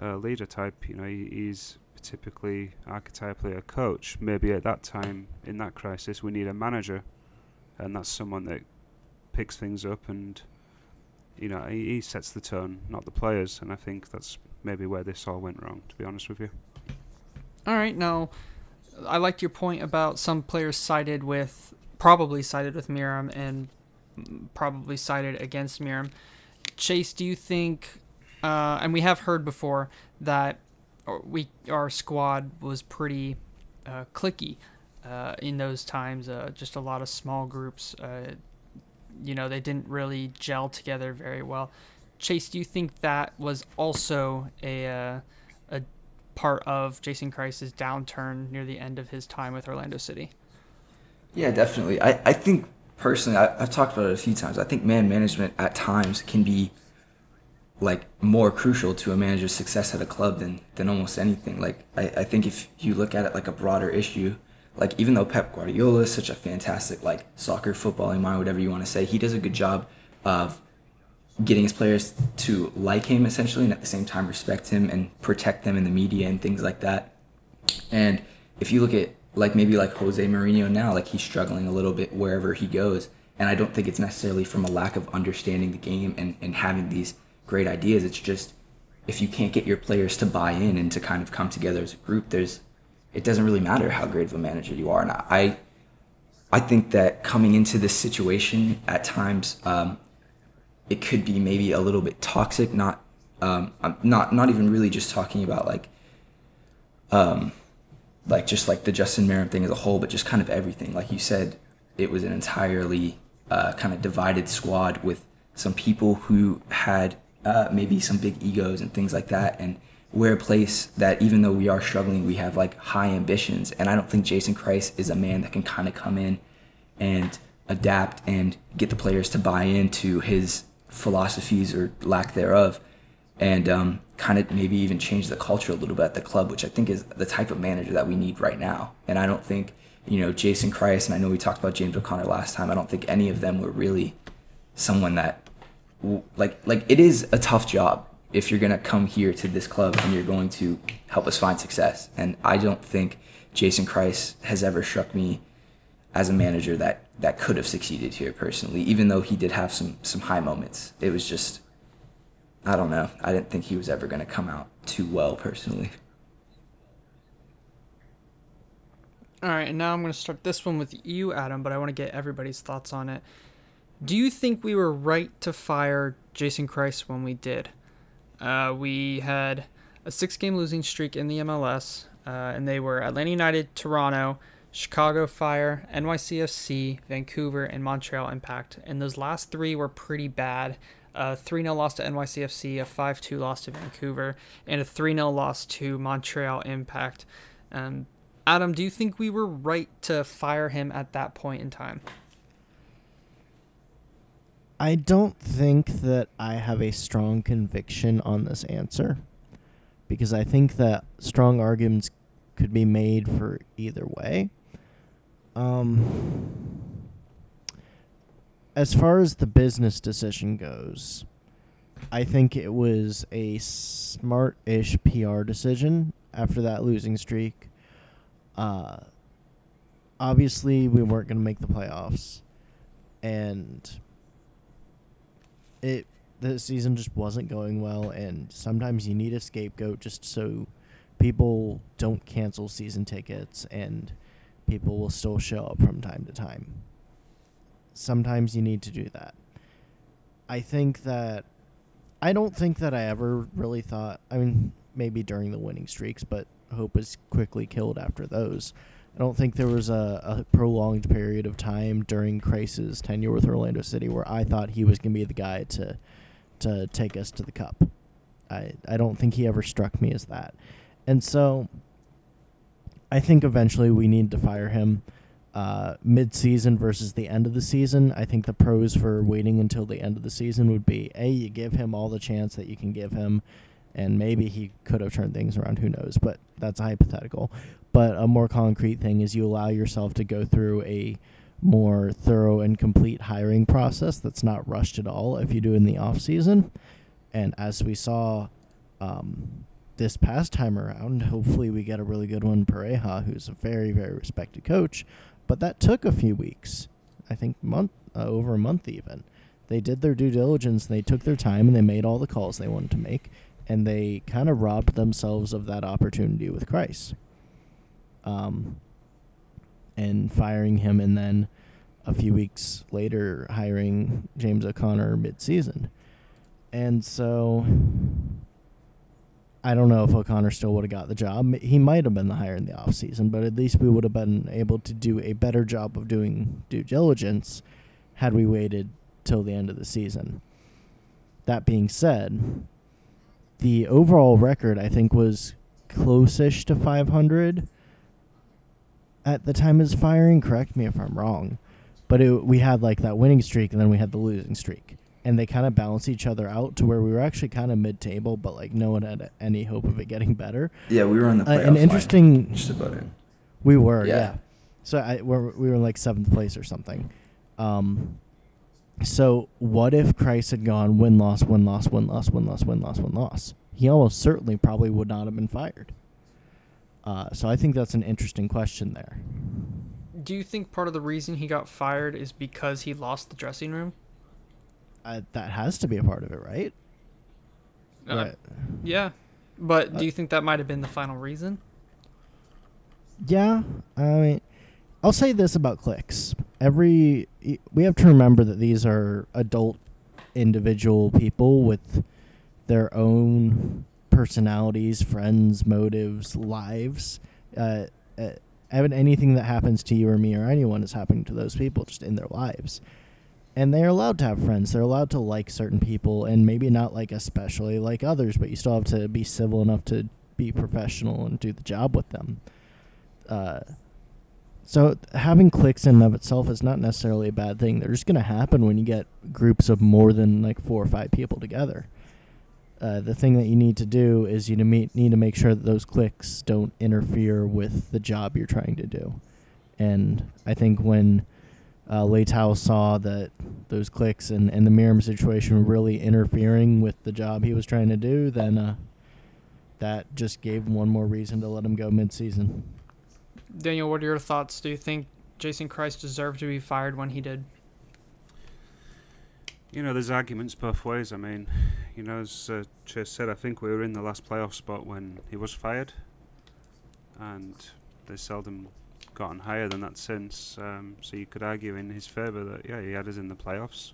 uh, leader type. You know, he, he's typically archetypally a coach. Maybe at that time, in that crisis, we need a manager, and that's someone that picks things up and, you know, he, he sets the tone, not the players. And I think that's maybe where this all went wrong, to be honest with you. All right. Now, I liked your point about some players sided with, probably sided with Meram and probably sided against Meram. Chase, do you think, uh, and we have heard before that we our squad was pretty uh, cliquey uh, in those times, uh, just a lot of small groups. Uh, you know, they didn't really gel together very well. Chase, do you think that was also a uh, a part of Jason Kreis's downturn near the end of his time with Orlando City? Yeah, definitely. I, I think, personally, I, I've talked about it a few times. I think man management at times can be, like, more crucial to a manager's success at a club than, than almost anything. Like, I, I think if you look at it like a broader issue, like, even though Pep Guardiola is such a fantastic, like, soccer, footballing mind, whatever you want to say, he does a good job of getting his players to like him, essentially, and at the same time respect him and protect them in the media and things like that. And if you look at, like, maybe like Jose Mourinho now, like, he's struggling a little bit wherever he goes. And I don't think it's necessarily from a lack of understanding the game and, and having these great ideas. It's just, if you can't get your players to buy in and to kind of come together as a group, there's, it doesn't really matter how great of a manager you are. And I, I think that coming into this situation at times, um, it could be maybe a little bit toxic. Not, um, I'm not, not even really just talking about like, um, like just like the Justin Meram thing as a whole, but just kind of everything. Like you said, it was an entirely uh, kind of divided squad with some people who had uh, maybe some big egos and things like that. And we're a place that, even though we are struggling, we have like high ambitions. And I don't think Jason Kreis is a man that can kind of come in and adapt and get the players to buy into his philosophies or lack thereof, and um, kind of maybe even change the culture a little bit at the club, which I think is the type of manager that we need right now. And I don't think, you know, Jason Kreis, and I know we talked about James O'Connor last time, I don't think any of them were really someone that, like, like it is a tough job if you're going to come here to this club and you're going to help us find success. And I don't think Jason Kreis has ever struck me as a manager that, that could have succeeded here personally, even though he did have some, some high moments. It was just, I don't know. I didn't think he was ever going to come out too well, personally. All right, and now I'm going to start this one with you, Adam, but I want to get everybody's thoughts on it. Do you think we were right to fire Jason Kreis when we did? Uh, we had a six-game losing streak in the M L S, uh, and they were Atlanta United, Toronto, Chicago Fire, N Y C F C, Vancouver, and Montreal Impact. And those last three were pretty bad. A three nil loss to N Y C F C, a five two loss to Vancouver, and a three nil loss to Montreal Impact. Um, Adam, do you think we were right to fire him at that point in time? I don't think that I have a strong conviction on this answer, because I think that strong arguments could be made for either way. Um... As far as the business decision goes, I think it was a smart-ish P R decision after that losing streak. Uh, obviously, we weren't going to make the playoffs, and it the season just wasn't going well, and sometimes you need a scapegoat just so people don't cancel season tickets and people will still show up from time to time. Sometimes you need to do that. I think that... I don't think that I ever really thought... I mean, maybe during the winning streaks, but hope is quickly killed after those. I don't think there was a, a prolonged period of time during Kreis's tenure with Orlando City where I thought he was going to be the guy to to take us to the cup. I, I don't think he ever struck me as that. And so I think eventually we need to fire him uh, mid-season versus the end of the season. I think the pros for waiting until the end of the season would be, A, you give him all the chance that you can give him, and maybe he could have turned things around, who knows, but that's hypothetical. But a more concrete thing is you allow yourself to go through a more thorough and complete hiring process that's not rushed at all if you do in the off-season. And as we saw um, this past time around, hopefully we get a really good one, Pareja, who's a very, very respected coach. But that took a few weeks, I think month uh, over a month even. They did their due diligence, they took their time, and they made all the calls they wanted to make, and they kind of robbed themselves of that opportunity with Kreis. Um, and firing him and then a few weeks later hiring James O'Connor mid-season. And so I don't know if O'Connor still would have got the job. He might have been the hire in the offseason, but at least we would have been able to do a better job of doing due diligence had we waited till the end of the season. That being said, the overall record, I think, was close-ish to five hundred at the time of his firing. Correct me if I'm wrong. But it, we had, like, that winning streak, and then we had the losing streak. And they kind of balanced each other out to where we were actually kind of mid-table, but, like, no one had any hope of it getting better. Yeah, we were in the playoff uh, an interesting line, just about it. We were, yeah. yeah. So I, we're, we were in, like, seventh place or something. Um, so what if Kreis had gone win-loss, win-loss, win-loss, win-loss, win-loss, win-loss? He almost certainly probably would not have been fired. Uh, so I think that's an interesting question there. Do you think part of the reason he got fired is because he lost the dressing room? Uh, that has to be a part of it, right? Uh, right. Yeah. But uh, do you think that might have been the final reason? Yeah. I mean, I'll say this about clicks. Every we have to remember that these are adult individual people with their own personalities, friends, motives, lives. Uh, uh, anything that happens to you or me or anyone is happening to those people just in their lives. And they're allowed to have friends. They're allowed to like certain people and maybe not like especially like others, but you still have to be civil enough to be professional and do the job with them. Uh, so having cliques in and of itself is not necessarily a bad thing. They're just going to happen when you get groups of more than like four or five people together. Uh, the thing that you need to do is you need to make sure that those clicks don't interfere with the job you're trying to do. And I think when uh, Leitao saw that those clicks and, and the Meram situation were really interfering with the job he was trying to do, then uh, that just gave him one more reason to let him go mid-season. Daniel, what are your thoughts? Do you think Jason Kreis deserved to be fired when he did? You know, there's arguments both ways. I mean, you know, as uh, Chase said, I think we were in the last playoff spot when he was fired, and they seldom gotten higher than that since. Um, so you could argue in his favour that, yeah, he had us in the playoffs.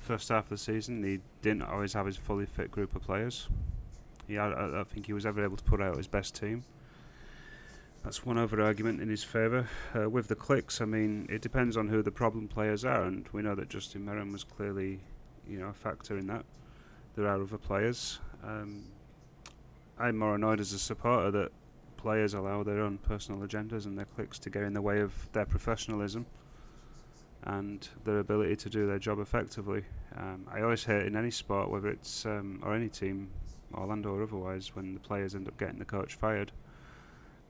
First half of the season, he didn't always have his fully fit group of players. He had, I don't think he was ever able to put out his best team. That's one over argument in his favour. Uh, with the clicks, I mean, it depends on who the problem players are, and we know that Justin Meram was clearly, you know, a factor in that. There are other players. Um, I'm more annoyed as a supporter that players allow their own personal agendas and their cliques to get in the way of their professionalism and their ability to do their job effectively. Um, I always hate in any sport, whether it's um, or any team, Orlando or otherwise, when the players end up getting the coach fired.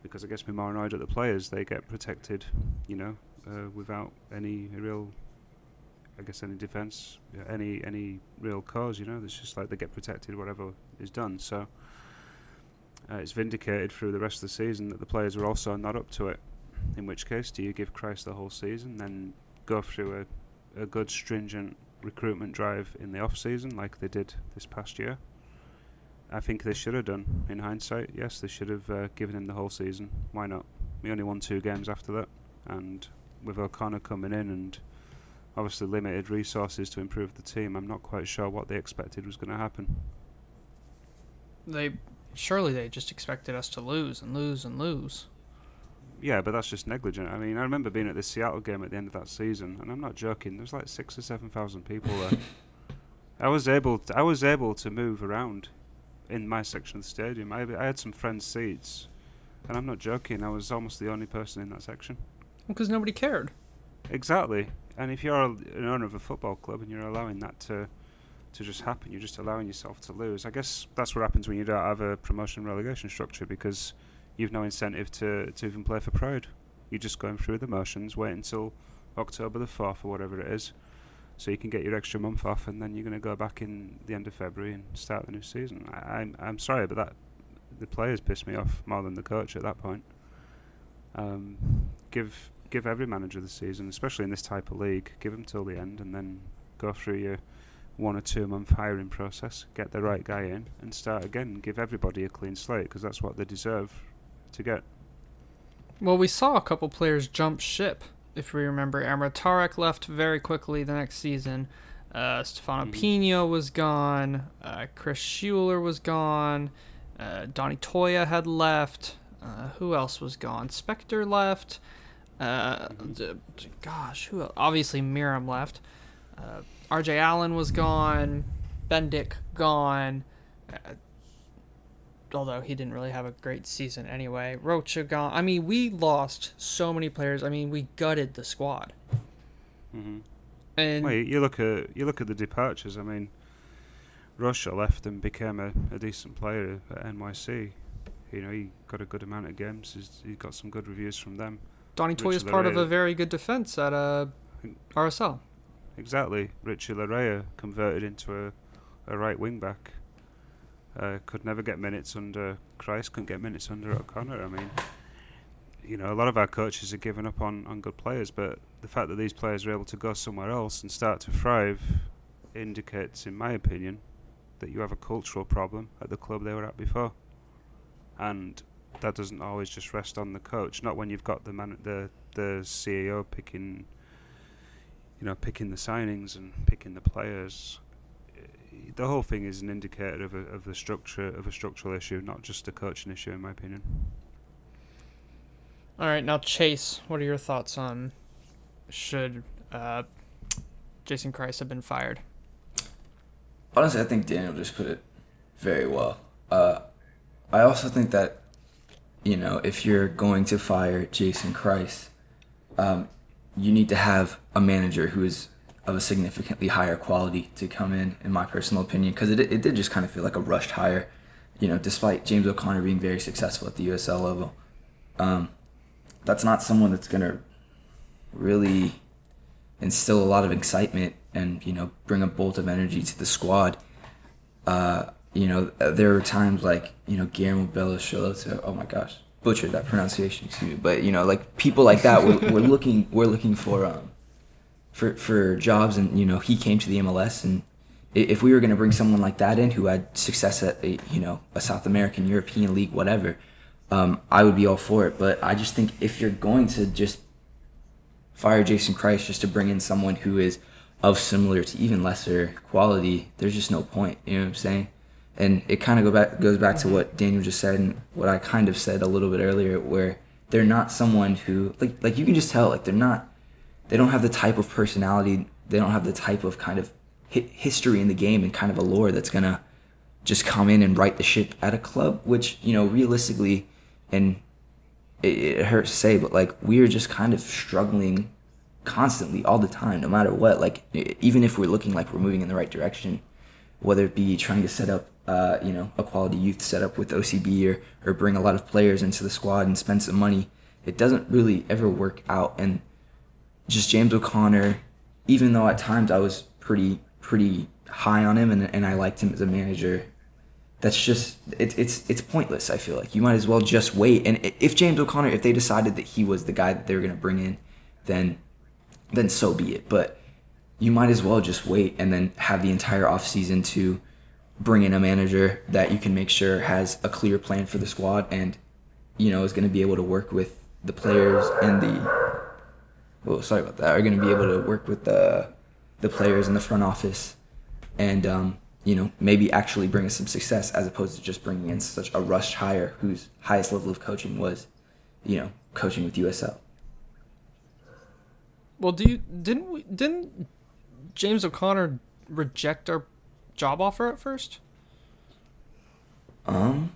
Because I guess we're more annoyed at the players. They get protected, you know, uh, without any real, I guess, any defence, any any real cause, you know. It's just like they get protected, whatever is done. So uh, it's vindicated through the rest of the season that the players were also not up to it. In which case, do you give Kreis the whole season, then go through a, a good, stringent recruitment drive in the off-season like they did this past year? I think they should have done. In hindsight, yes, they should have uh, given him the whole season. Why not? We only won two games after that. And with O'Connor coming in and obviously limited resources to improve the team, I'm not quite sure what they expected was going to happen. They surely they just expected us to lose and lose and lose. Yeah, but that's just negligent. I mean, I remember being at the Seattle game at the end of that season, and I'm not joking, there was like six or seven thousand people there. I was able to, I was able to move around. in my section of the stadium. I, I had some friends' seats, and I'm not joking, I was almost the only person in that section. Well, because nobody cared. Exactly. And if you're an owner of a football club and you're allowing that to to just happen, you're just allowing yourself to lose. I guess that's what happens when you don't have a promotion relegation structure, because you've no incentive to, to even play for pride. You're just going through the motions, wait until October the fourth or whatever it is, so you can get your extra month off, and then you're going to go back in the end of February and start the new season. I, I'm I'm sorry, but that the players pissed me off more than the coach at that point. Um, give give every manager the season, especially in this type of league, give them till the end, and then go through your one or two month hiring process, get the right guy in, and start again. Give everybody a clean slate, because that's what they deserve to get. Well, we saw a couple players jump ship. If we remember, Amra Tarek left very quickly the next season. Uh, Stefano mm-hmm. Pinho was gone. Uh, Chris Mueller was gone. Uh, Donny Toya had left. Uh, who else was gone? Spectre left. Uh, mm-hmm. d- d- gosh, who else? Obviously, Meram left. Uh, R J Allen was gone. Bendik gone. Uh, although he didn't really have a great season anyway. Rocha gone. I mean, we lost so many players. I mean, we gutted the squad. Mm-hmm. And well, you look at you look at the departures. I mean, Rocha left and became a, a decent player at N Y C. You know, he got a good amount of games. He's, he got some good reviews from them. Donny Toy is part of a very good defense at uh, R S L. Exactly. Richie Laryea converted into a, a right wing back. Uh, could never get minutes under Kreis, couldn't get minutes under O'Connor. I mean, you know, a lot of our coaches are giving up on, on good players, but the fact that these players are able to go somewhere else and start to thrive indicates, in my opinion, that you have a cultural problem at the club they were at before. And that doesn't always just rest on the coach, not when you've got the man, the the C E O picking, you know, picking the signings and picking the players. The whole thing is an indicator of a, of the structure of a structural issue, not just a coaching issue, in my opinion. All right, now Chase, what are your thoughts on should uh, Jason Kreis have been fired? Honestly, I think Daniel just put it very well. Uh, I also think that, you know, if you're going to fire Jason Kreis, um, you need to have a manager who is of a significantly higher quality to come in, in my personal opinion, because it it did just kind of feel like a rushed hire, you know, despite James O'Connor being very successful at the U S L level. Um, that's not someone that's going to really instill a lot of excitement and, you know, bring a bolt of energy to the squad. Uh, you know, there were times like, you know, Guillermo Bello-Chiloto, oh my gosh, butchered that pronunciation, excuse me, but, you know, like people like that, we're, we're looking, we're looking for... Um, For, for jobs, and you know, he came to the M L S, and if we were going to bring someone like that in who had success at a, you know, a South American, European league, whatever, um, I would be all for it. But I just think if you're going to just fire Jason Kreis just to bring in someone who is of similar to even lesser quality, there's just no point. You know what I'm saying? And it kind of go back goes back to what Daniel just said and what I kind of said a little bit earlier, where they're not someone who like like you can just tell like they're not. They don't have the type of personality, they don't have the type of kind of hi- history in the game and kind of allure that's going to just come in and right the ship at a club, which, you know, realistically, and it, it hurts to say, but, like, we are just kind of struggling constantly all the time, no matter what. Like, even if we're looking like we're moving in the right direction, whether it be trying to set up, uh, you know, a quality youth setup with O C B or, or bring a lot of players into the squad and spend some money, it doesn't really ever work out. And just James O'Connor, even though at times I was pretty pretty high on him and and I liked him as a manager, that's just, it, it's it's pointless, I feel like. You might as well just wait. And if James O'Connor, if they decided that he was the guy that they were going to bring in, then then so be it. But you might as well just wait and then have the entire offseason to bring in a manager that you can make sure has a clear plan for the squad and, you know, is going to be able to work with the players and the... Oh, sorry about that. Are going to be able to work with the the players in the front office and, um, you know, maybe actually bring us some success as opposed to just bringing in such a rushed hire whose highest level of coaching was, you know, coaching with U S L. Well, do you didn't we, didn't James O'Connor reject our job offer at first? Um,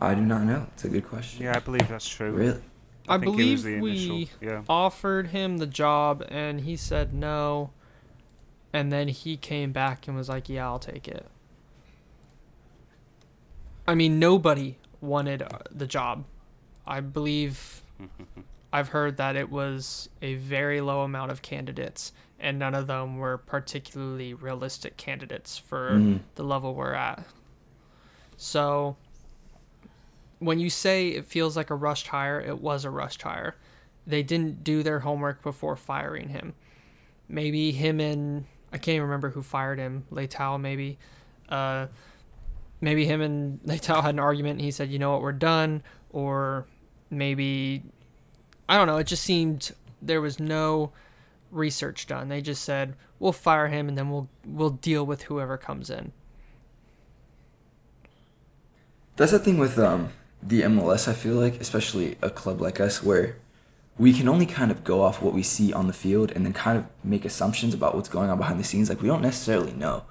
I do not know. It's a good question. Yeah, I believe that's true. Really? I, I believe initial, we yeah. offered him the job, and he said no, and then he came back and was like, yeah, I'll take it. I mean, nobody wanted the job. I believe I've heard that it was a very low amount of candidates, and none of them were particularly realistic candidates for mm. the level we're at. So when you say it feels like a rushed hire, it was a rushed hire. They didn't do their homework before firing him. Maybe him and... I can't remember who fired him. Leitão, maybe. Uh, maybe him and Leitão had an argument, and he said, you know what, we're done. Or maybe... I don't know. It just seemed there was no research done. They just said, we'll fire him, and then we'll we'll deal with whoever comes in. That's the thing with um, the M L S, I feel like, especially a club like us, where we can only kind of go off what we see on the field and then kind of make assumptions about what's going on behind the scenes. Like, we don't necessarily know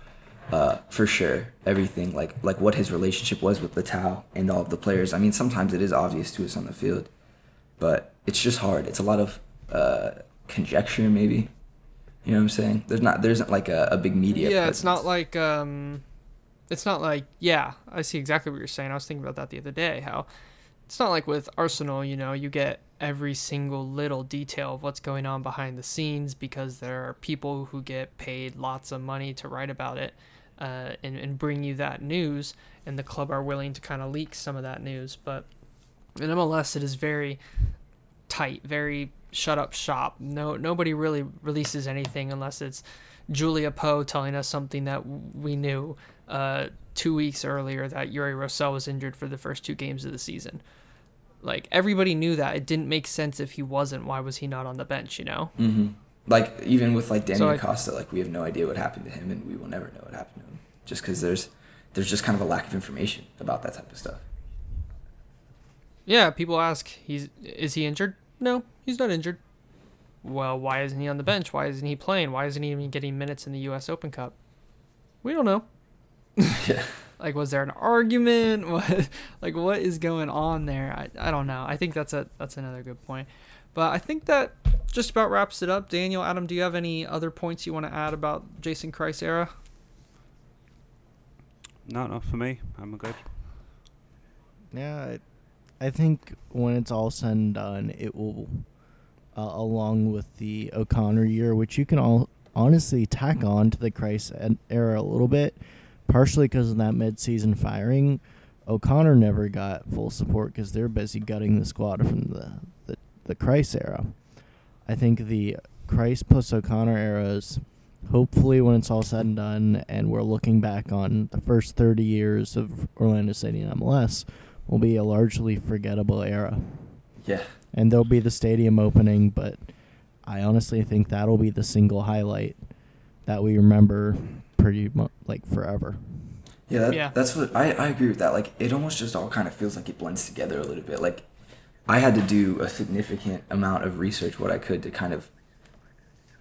uh, for sure everything, like like what his relationship was with Leitão and all of the players. I mean, sometimes it is obvious to us on the field, but it's just hard. It's a lot of uh, conjecture, maybe. You know what I'm saying? There's not, there isn't like a, a big media Yeah, presence. It's not like... Um... It's not like, yeah, I see exactly what you're saying. I was thinking about that the other day, how it's not like with Arsenal, you know, you get every single little detail of what's going on behind the scenes because there are people who get paid lots of money to write about it uh, and, and bring you that news, and the club are willing to kind of leak some of that news. But in M L S, it is very tight, very shut-up shop. No, nobody really releases anything unless it's Julia Poe telling us something that we knew uh, two weeks earlier, that Yuri Rosell was injured for the first two games of the season. Like, everybody knew that. It didn't make sense if he wasn't. Why was he not on the bench, you know? Mm-hmm. Like, even with, like, Daniel so Costa, like, we have no idea what happened to him, and we will never know what happened to him, just because there's, there's just kind of a lack of information about that type of stuff. Yeah, people ask, he's is he injured? No, he's not injured. Well, why isn't he on the bench? Why isn't he playing? Why isn't he even getting minutes in the U S Open Cup? We don't know. Yeah. Like, was there an argument? What, like, what is going on there? I, I don't know. I think that's a that's another good point. But I think that just about wraps it up. Daniel, Adam, do you have any other points you want to add about Jason Kreis era? No, not for me. I'm good. Yeah, I, I think when it's all said and done, it will... Uh, along with the O'Connor year, which you can all honestly tack on to the Kreis era a little bit, partially because of that mid-season firing. O'Connor never got full support because they're busy gutting the squad from the, the, the Kreis era. I think the Kreis plus O'Connor eras, hopefully when it's all said and done and we're looking back on the first thirty years of Orlando City and M L S, will be a largely forgettable era. Yeah. And there'll be the stadium opening, but I honestly think that'll be the single highlight that we remember pretty much, like, forever. Yeah, that, yeah. that's what I, I agree with that. Like, it almost just all kind of feels like it blends together a little bit. Like, I had to do a significant amount of research, what I could, to kind of,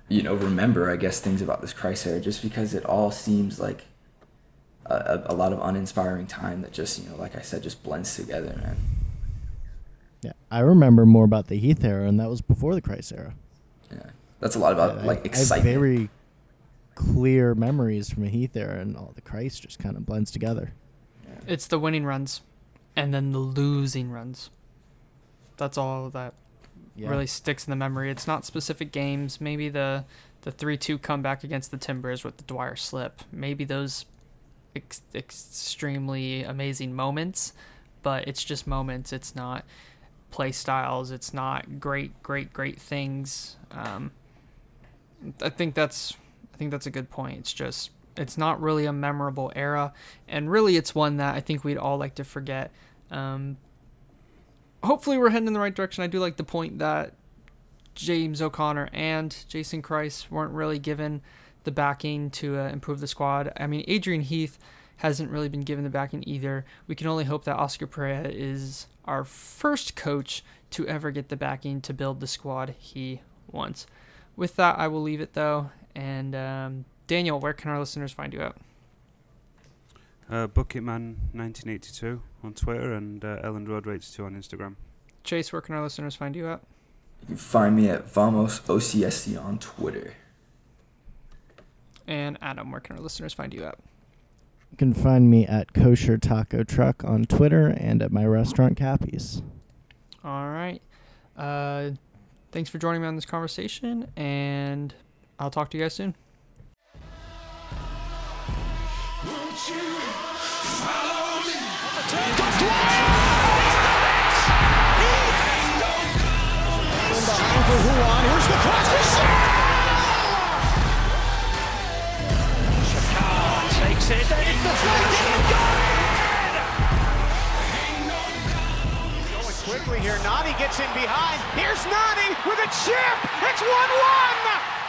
you know, remember, I guess, things about this Kreis era, just because it all seems like a, a lot of uninspiring time that just, you know, like I said, just blends together, man. Yeah, I remember more about the Heath era, and that was before the Kreis era. Yeah, that's a lot about, yeah, like, I, excitement. I have very clear memories from the Heath era, and all the Kreis just kind of blends together. Yeah. It's the winning runs, and then the losing runs. That's all that yeah. really sticks in the memory. It's not specific games. Maybe the the three two comeback against the Timbers with the Dwyer slip. Maybe those ex- extremely amazing moments, but it's just moments. It's not... play styles. It's not great, great, great things. Um, I think that's, I think that's a good point. It's just, it's not really a memorable era, and really, it's one that I think we'd all like to forget. Um, hopefully, we're heading in the right direction. I do like the point that James O'Connor and Jason Kreis weren't really given the backing to uh, improve the squad. I mean, Adrian Heath hasn't really been given the backing either. We can only hope that Oscar Pareja is our first coach to ever get the backing to build the squad he wants. With that, I will leave it, though. And um, Daniel, where can our listeners find you at? Uh, Bucketman nineteen eighty-two on Twitter and uh, Ellen Road Rates two on Instagram. Chase, where can our listeners find you at? You can find me at Vamos O C S C on Twitter. And Adam, where can our listeners find you at? You can find me at Kosher Taco Truck on Twitter and at my restaurant, Cappy's. All right. Uh, thanks for joining me on this conversation, and I'll talk to you guys soon. Won't you follow me? On the turn, Dom Dwyer! He's done it! He has done it! From behind for Huan, here's the cross for Shaq! Shaq takes it, and it's the strike, and good! Going quickly here, Nani gets in behind. Here's Nani with a chip! It's one one!